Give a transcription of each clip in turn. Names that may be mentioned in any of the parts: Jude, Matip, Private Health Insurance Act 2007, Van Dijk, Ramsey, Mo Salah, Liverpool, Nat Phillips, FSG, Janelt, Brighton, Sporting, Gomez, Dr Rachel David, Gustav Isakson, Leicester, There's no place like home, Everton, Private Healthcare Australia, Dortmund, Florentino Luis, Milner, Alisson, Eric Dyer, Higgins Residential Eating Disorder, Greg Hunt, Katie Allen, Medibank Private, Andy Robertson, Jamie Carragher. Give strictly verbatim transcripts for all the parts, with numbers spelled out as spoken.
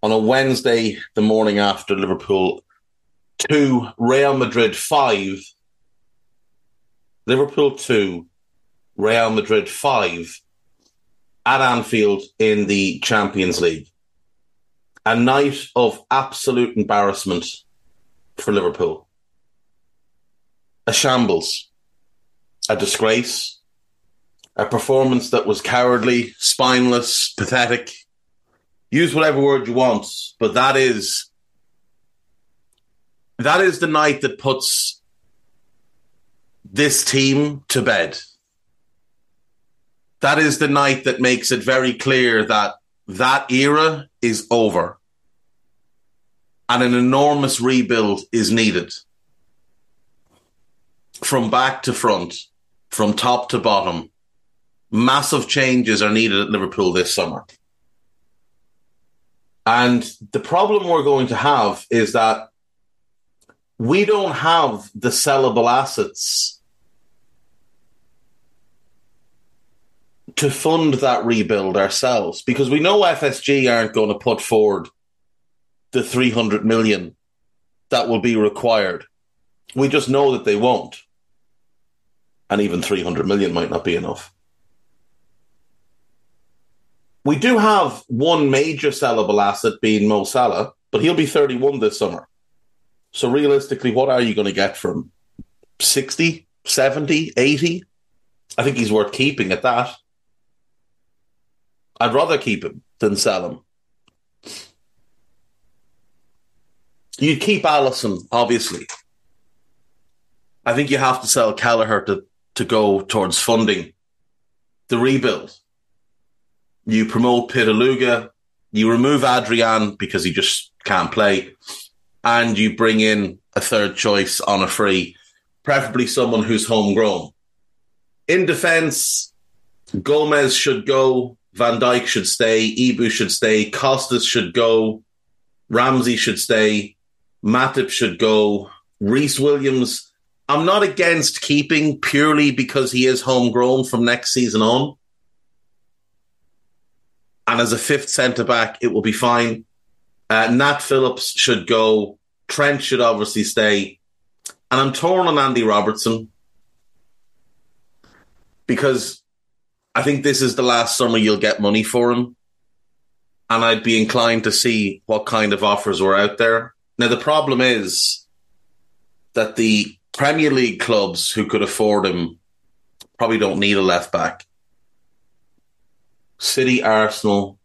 On a Wednesday, the morning after Liverpool two, Real Madrid five. Liverpool two, Real Madrid five at Anfield in the Champions League. A night of absolute embarrassment for Liverpool. A shambles. A disgrace. A performance that was cowardly, spineless, pathetic. Use whatever word you want, but that is that is the night that puts this team to bed. That is the night that makes it very clear that that era is over and an enormous rebuild is needed. From back to front, from top to bottom, massive changes are needed at Liverpool this summer. And the problem we're going to have is that we don't have the sellable assets to fund that rebuild ourselves, because we know F S G aren't going to put forward the three hundred million that will be required. We just know that they won't. And even three hundred million might not be enough. We do have one major sellable asset being Mo Salah, but he'll be thirty-one this summer. So realistically, what are you going to get from sixty, seventy, eighty? I think he's worth keeping at that. I'd rather keep him than sell him. You'd keep Alisson, obviously. I think you have to sell Carragher to, to go towards funding the rebuild. You promote Pitaluga. You remove Adrian because he just can't play. And you bring in a third choice on a free, preferably someone who's homegrown. In defence, Gomez should go, Van Dijk should stay, Ibu should stay, Costas should go, Ramsey should stay, Matip should go, Reece Williams. I'm not against keeping purely because he is homegrown from next season on. And as a fifth centre-back, it will be fine. Uh, Nat Phillips should go. Trent should obviously stay. And I'm torn on Andy Robertson because I think this is the last summer you'll get money for him. And I'd be inclined to see what kind of offers were out there. Now, the problem is that the Premier League clubs who could afford him probably don't need a left-back. City, Arsenal,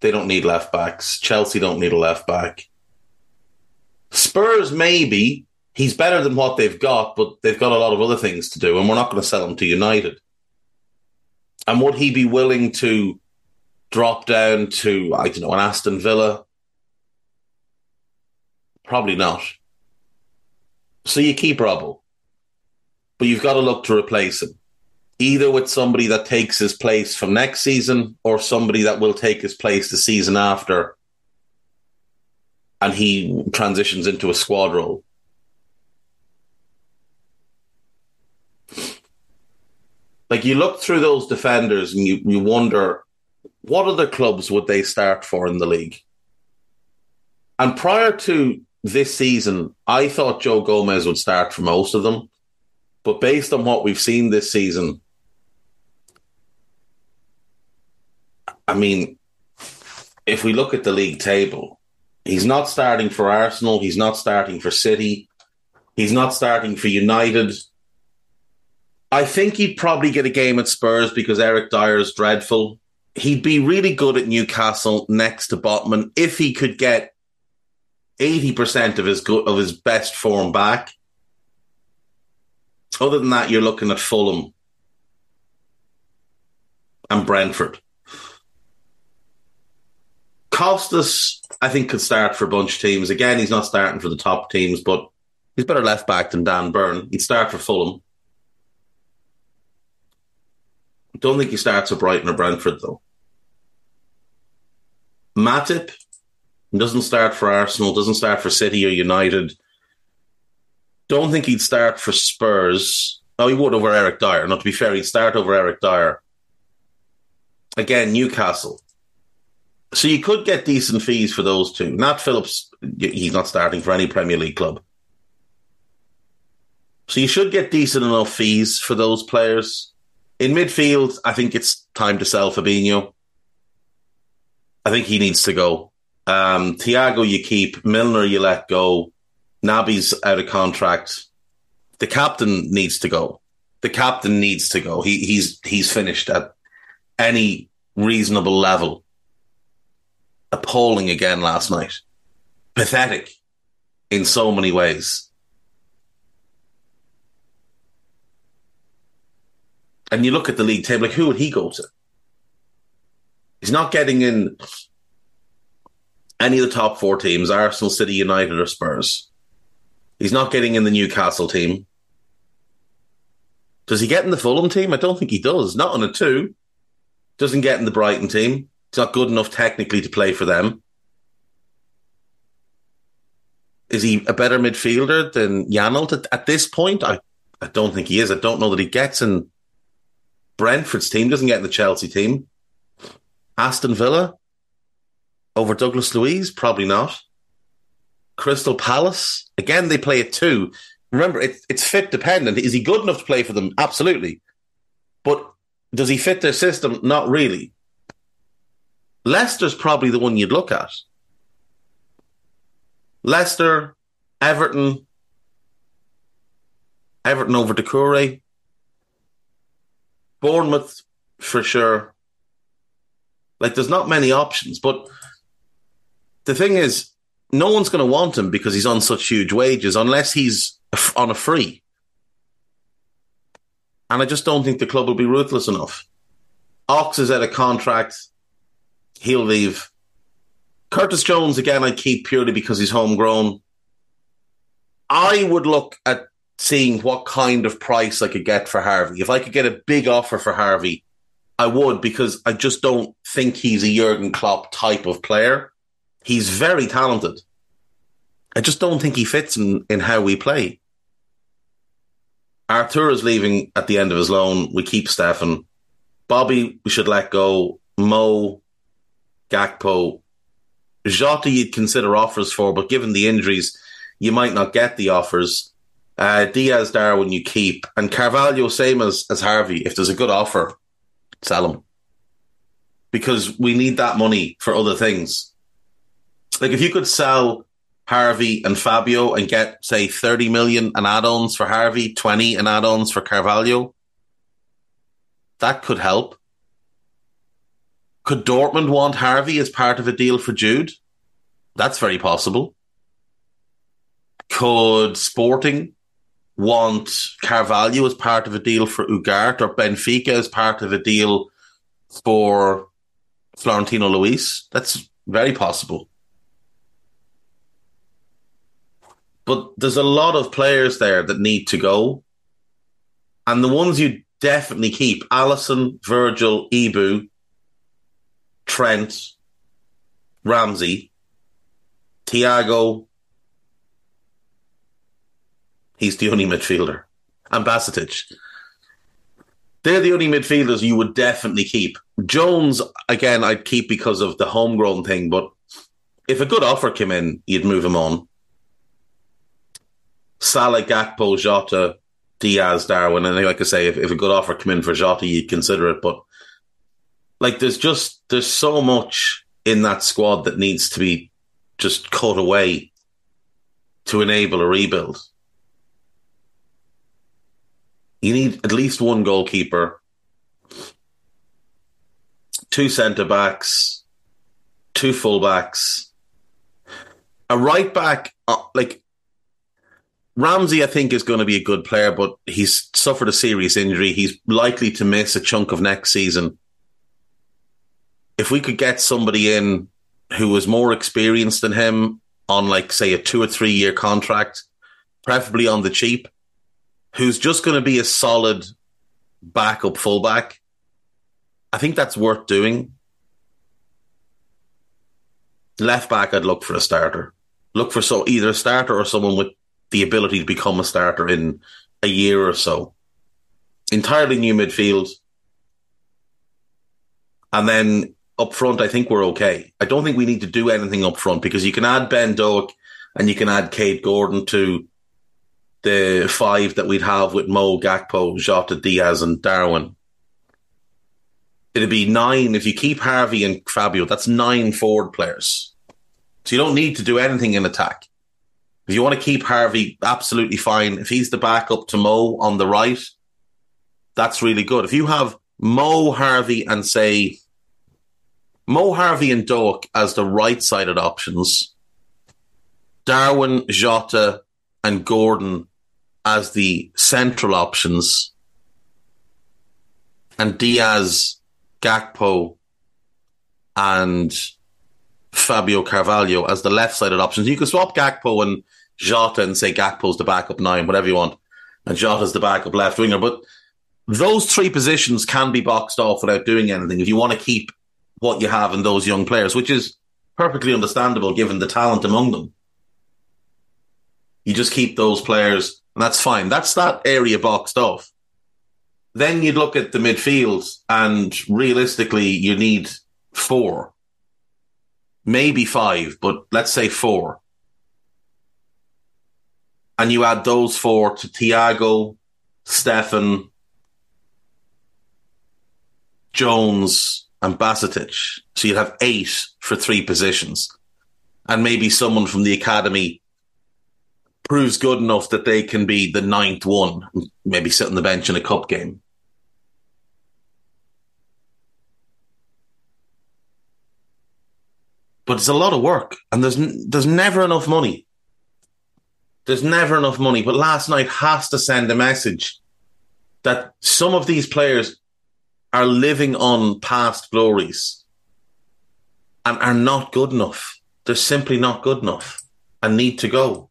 they don't need left-backs. Chelsea don't need a left-back. Spurs, maybe. He's better than what they've got, but they've got a lot of other things to do, and we're not going to sell him to United. And would he be willing to drop down to, I don't know, an Aston Villa? Probably not. So you keep Robbo. But you've got to look to replace him, either with somebody that takes his place from next season or somebody that will take his place the season after and he transitions into a squad role. Like, you look through those defenders and you, you wonder, what other clubs would they start for in the league? And prior to this season, I thought Joe Gomez would start for most of them. But based on what we've seen this season, I mean, if we look at the league table, He's not starting for Arsenal. He's not starting for City. He's not starting for United. I think he'd probably get a game at Spurs because Eric Dyer is dreadful. He'd be really good at Newcastle next to Botman if he could get eighty percent of his go- of his best form back. Other than that, you're looking at Fulham and Brentford. Costas, I think, could start for a bunch of teams. Again, he's not starting for the top teams, but he's better left back than Dan Byrne. He'd start for Fulham. Don't think he starts at Brighton or Brentford, though. Matip doesn't start for Arsenal, doesn't start for City or United. Don't think he'd start for Spurs. Oh, he would over Eric Dyer. Now, to be fair, he'd start over Eric Dyer. Again, Newcastle. So you could get decent fees for those two. Nat Phillips, he's not starting for any Premier League club. So you should get decent enough fees for those players. In midfield, I think it's time to sell Fabinho. I think he needs to go. Um, Thiago, you keep. Milner, you let go. Naby's out of contract. The captain needs to go. The captain needs to go. He, he's he's finished at any reasonable level. Appalling again last night. Pathetic in so many ways. And you look at the league table, like, who would he go to? He's not getting in any of the top four teams, Arsenal, City, United, or Spurs. He's not getting in the Newcastle team. Does he get in the Fulham team? I don't think he does. Not on a two. Doesn't get in the Brighton team. He's not good enough technically to play for them. Is he a better midfielder than Janelt at, at this point? I, I don't think he is. I don't know that he gets in Brentford's team, doesn't get in the Chelsea team. Aston Villa over Douglas Luiz? Probably not. Crystal Palace? Again, they play it too. Remember, it, it's fit dependent. Is he good enough to play for them? Absolutely. But does he fit their system? Not really. Leicester's probably the one you'd look at. Leicester, Everton, Everton over Doucouré. Bournemouth, for sure. Like, there's not many options. But the thing is, no one's going to want him because he's on such huge wages unless he's on a free. And I just don't think the club will be ruthless enough. Ox is out of contract. He'll leave. Curtis Jones, again, I keep purely because he's homegrown. I would look at seeing what kind of price I could get for Harvey. If I could get a big offer for Harvey, I would, because I just don't think he's a Jurgen Klopp type of player. He's very talented. I just don't think he fits in, in how we play. Artur is leaving at the end of his loan. We keep Stefan. Bobby, we should let go. Mo, Gakpo. Jota, you'd consider offers for, but given the injuries, you might not get the offers. Uh, Diaz, Darwin, you keep. And Carvalho, same as, as Harvey. If there's a good offer, sell him. Because we need that money for other things. Like, if you could sell Harvey and Fabio and get, say, thirty million in add-ons for Harvey, twenty in add-ons for Carvalho, that could help. Could Dortmund want Harvey as part of a deal for Jude? That's very possible. Could Sporting want Carvalho as part of a deal for Ugarte, or Benfica as part of a deal for Florentino Luis? That's very possible. But there's a lot of players there that need to go. And the ones you definitely keep, Alisson, Virgil, Ibu, Trent, Ramsey, Thiago. He's the only midfielder. And Basetic. They're the only midfielders you would definitely keep. Jones, again, I'd keep because of the homegrown thing, but if a good offer came in, you'd move him on. Salah, Gakpo, Jota, Diaz, Darwin. And like I say, if, if a good offer came in for Jota, you'd consider it. But like, there's just there's so much in that squad that needs to be just cut away to enable a rebuild. You need at least one goalkeeper, two centre-backs, two full-backs, a right-back, like Ramsey, I think, is going to be a good player, but he's suffered a serious injury. He's likely to miss a chunk of next season. If we could get somebody in who was more experienced than him on, like, say, a two or three year contract, preferably on the cheap, who's just going to be a solid backup fullback, I think that's worth doing. Left back, I'd look for a starter. Look for so either a starter or someone with the ability to become a starter in a year or so. Entirely new midfield. And then up front, I think we're okay. I don't think we need to do anything up front because you can add Ben Doak and you can add Cade Gordon to the five that we'd have with Mo, Gakpo, Jota, Diaz and Darwin. It'd be nine. If you keep Harvey and Fabio, that's nine forward players. So you don't need to do anything in attack. If you want to keep Harvey, absolutely fine. If he's the backup to Mo on the right, that's really good. If you have Mo, Harvey, and say, Mo, Harvey, and Doak as the right-sided options, Darwin, Jota, and Gordon as the central options, and Diaz, Gakpo, and Fabio Carvalho as the left-sided options. You can swap Gakpo and Jota and say Gakpo's the backup nine, whatever you want, and Jota's the backup left winger. But those three positions can be boxed off without doing anything if you want to keep what you have in those young players, which is perfectly understandable given the talent among them. You just keep those players, and that's fine. That's that area boxed off. Then you'd look at the midfield, and realistically, you need four. Maybe five, but let's say four. And you add those four to Thiago, Stefan, Jones, and Basetic. So you'd have eight for three positions. And maybe someone from the academy proves good enough that they can be the ninth one, maybe sit on the bench in a cup game. But it's a lot of work, and there's there's never enough money. There's never enough money. But last night has to send a message that some of these players are living on past glories and are not good enough. They're simply not good enough and need to go.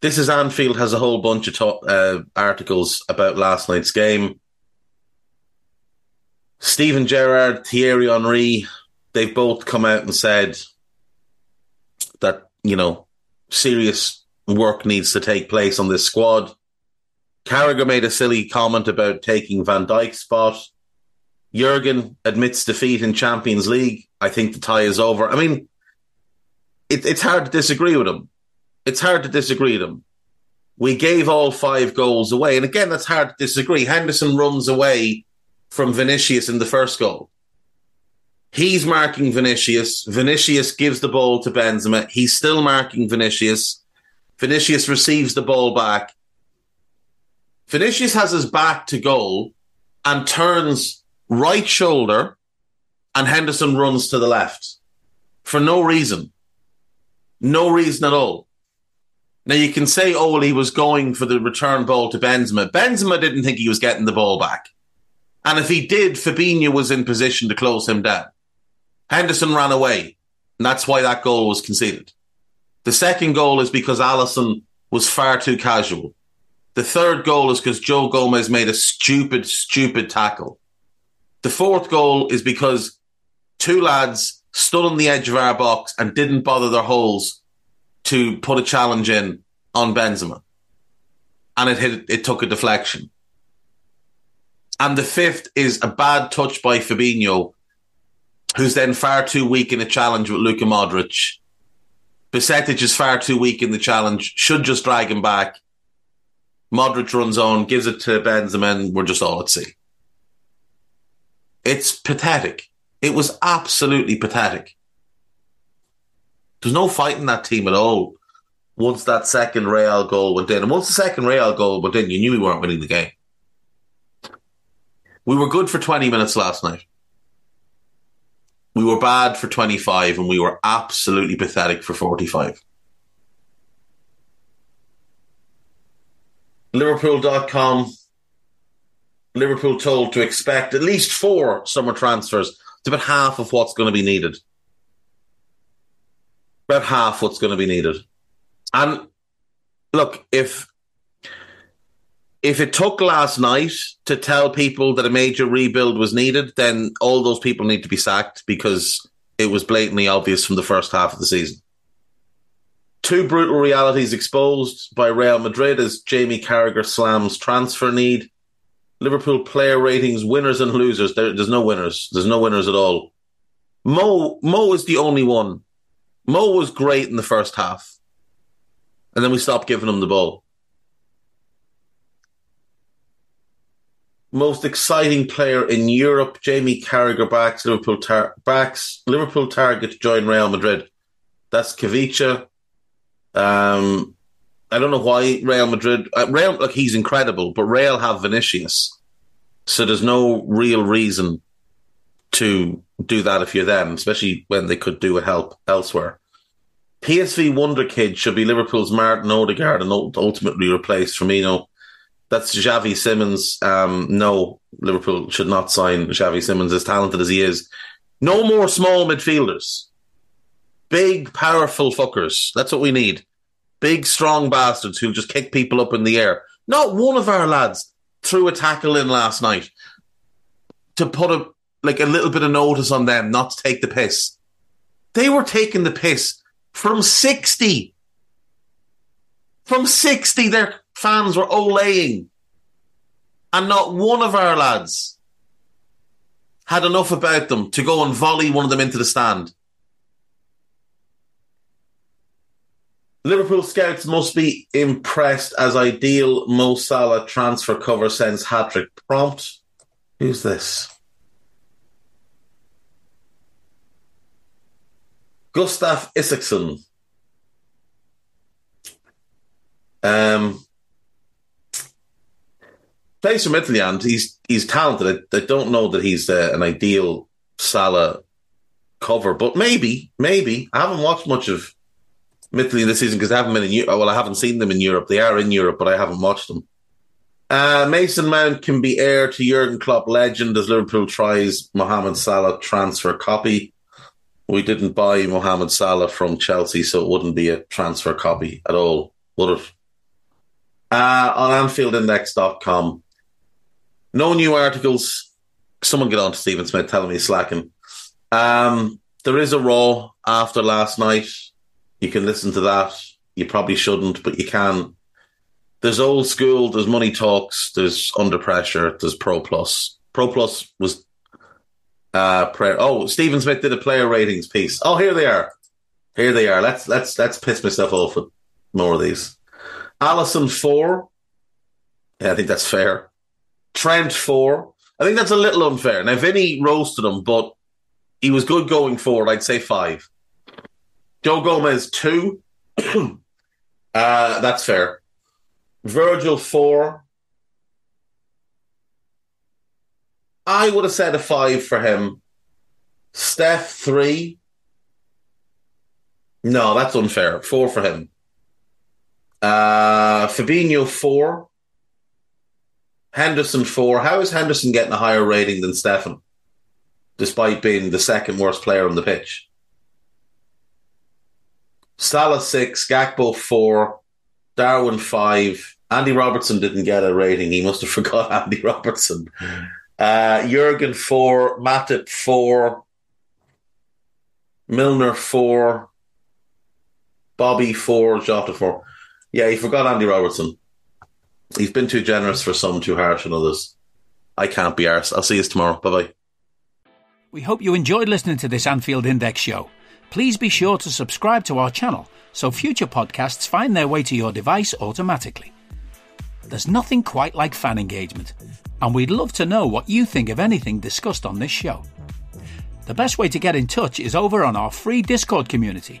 This is Anfield has a whole bunch of top, uh, articles about last night's game. Steven Gerrard, Thierry Henry, they've both come out and said that, you know, serious work needs to take place on this squad. Carragher made a silly comment about taking Van Dijk's spot. Jurgen admits defeat in Champions League. I think the tie is over. I mean, it, it's hard to disagree with him. It's hard to disagree with him. We gave all five goals away. And again, that's hard to disagree. Henderson runs away from Vinicius in the first goal. He's marking Vinicius. Vinicius gives the ball to Benzema. He's still marking Vinicius. Vinicius receives the ball back. Vinicius has his back to goal and turns right shoulder, and Henderson runs to the left for no reason. No reason at all. Now, you can say, oh, well, he was going for the return ball to Benzema. Benzema didn't think he was getting the ball back. And if he did, Fabinho was in position to close him down. Henderson ran away, and that's why that goal was conceded. The second goal is because Alisson was far too casual. The third goal is because Joe Gomez made a stupid, stupid tackle. The fourth goal is because two lads stood on the edge of our box and didn't bother their holes to put a challenge in on Benzema. And it hit, it took a deflection. And the fifth is a bad touch by Fabinho, who's then far too weak in a challenge with Luka Modric. Besetic is far too weak in the challenge, should just drag him back. Modric runs on, gives it to Benzema, and we're just all at sea. It's pathetic. It was absolutely pathetic. There's no fight in that team at all once that second Real goal went in. And once the second Real goal went in, you knew we weren't winning the game. We were good for twenty minutes last night. We were bad for twenty-five, and we were absolutely pathetic for forty-five. Liverpool dot com. Liverpool told to expect at least four summer transfers. It's about half of what's going to be needed. About half what's going to be needed. And look, if if it took last night to tell people that a major rebuild was needed, then all those people need to be sacked, because it was blatantly obvious from the first half of the season. Two brutal realities exposed by Real Madrid as Jamie Carragher slams transfer need. Liverpool player ratings, winners and losers. There, there's no winners. There's no winners at all. Mo, Mo is the only one. Mo was great in the first half. And then we stopped giving him the ball. Most exciting player in Europe, Jamie Carragher backs Liverpool, tar- backs Liverpool target to join Real Madrid. That's Kavica. Um... I don't know why Real Madrid... Uh, Real, like, he's incredible, but Real have Vinicius. So there's no real reason to do that if you're them, especially when they could do a help elsewhere. P S V wonder kid should be Liverpool's Martin Odegaard and ultimately replace Firmino. That's Xavi Simons. Um, no, Liverpool should not sign Xavi Simons, as talented as he is. No more small midfielders. Big, powerful fuckers. That's what we need. Big, strong bastards who just kick people up in the air. Not one of our lads threw a tackle in last night to put a like a little bit of notice on them not to take the piss. They were taking the piss from sixty. From sixty, their fans were olaying. And not one of our lads had enough about them to go and volley one of them into the stand. Liverpool scouts must be impressed as ideal Mo Salah transfer cover sends hat-trick prompt. Who's this? Gustav Isakson. Um, plays from Italy, and he's, he's talented. I, I don't know that he's uh, an ideal Salah cover, but maybe, maybe. I haven't watched much of Admittedly, this season, because I haven't been in Europe. Well, I haven't seen them in Europe. They are in Europe, but I haven't watched them. Uh, Mason Mount can be heir to Jurgen Klopp legend as Liverpool tries Mohamed Salah transfer copy. We didn't buy Mohamed Salah from Chelsea, so it wouldn't be a transfer copy at all, would it? Uh, on Anfield Index dot com. No new articles. Someone get on to Stephen Smith telling me he's slacking. Um, there is a Raw after last night. You can listen to that. You probably shouldn't, but you can. There's Old School, there's Money Talks, there's Under Pressure, there's Pro Plus. Pro Plus was... Uh, prayer. Oh, Stephen Smith did a player ratings piece. Oh, here they are. Here they are. Let's let's let's piss myself off with more of these. Alisson, four. Yeah, I think that's fair. Trent, four. I think that's a little unfair. Now, Vinny roasted him, but he was good going forward. I'd say five. Joe Gomez, two. uh, that's fair. Virgil, four. I would have said a five for him. Steph, three. No, that's unfair. Four for him. Uh, Fabinho, four. Henderson, four. How is Henderson getting a higher rating than Stefan, despite being the second worst player on the pitch? Salah six, Gakpo four, Darwin five. Andy Robertson didn't get a rating. He must have forgot Andy Robertson. Uh, Jurgen four, Matip four, Milner four, Bobby four, Jota four. Yeah, he forgot Andy Robertson. He's been too generous for some, too harsh on others. I can't be arsed. I'll see you tomorrow. Bye-bye. We hope you enjoyed listening to this Anfield Index show. Please be sure to subscribe to our channel so future podcasts find their way to your device automatically. There's nothing quite like fan engagement, and we'd love to know what you think of anything discussed on this show. The best way to get in touch is over on our free Discord community,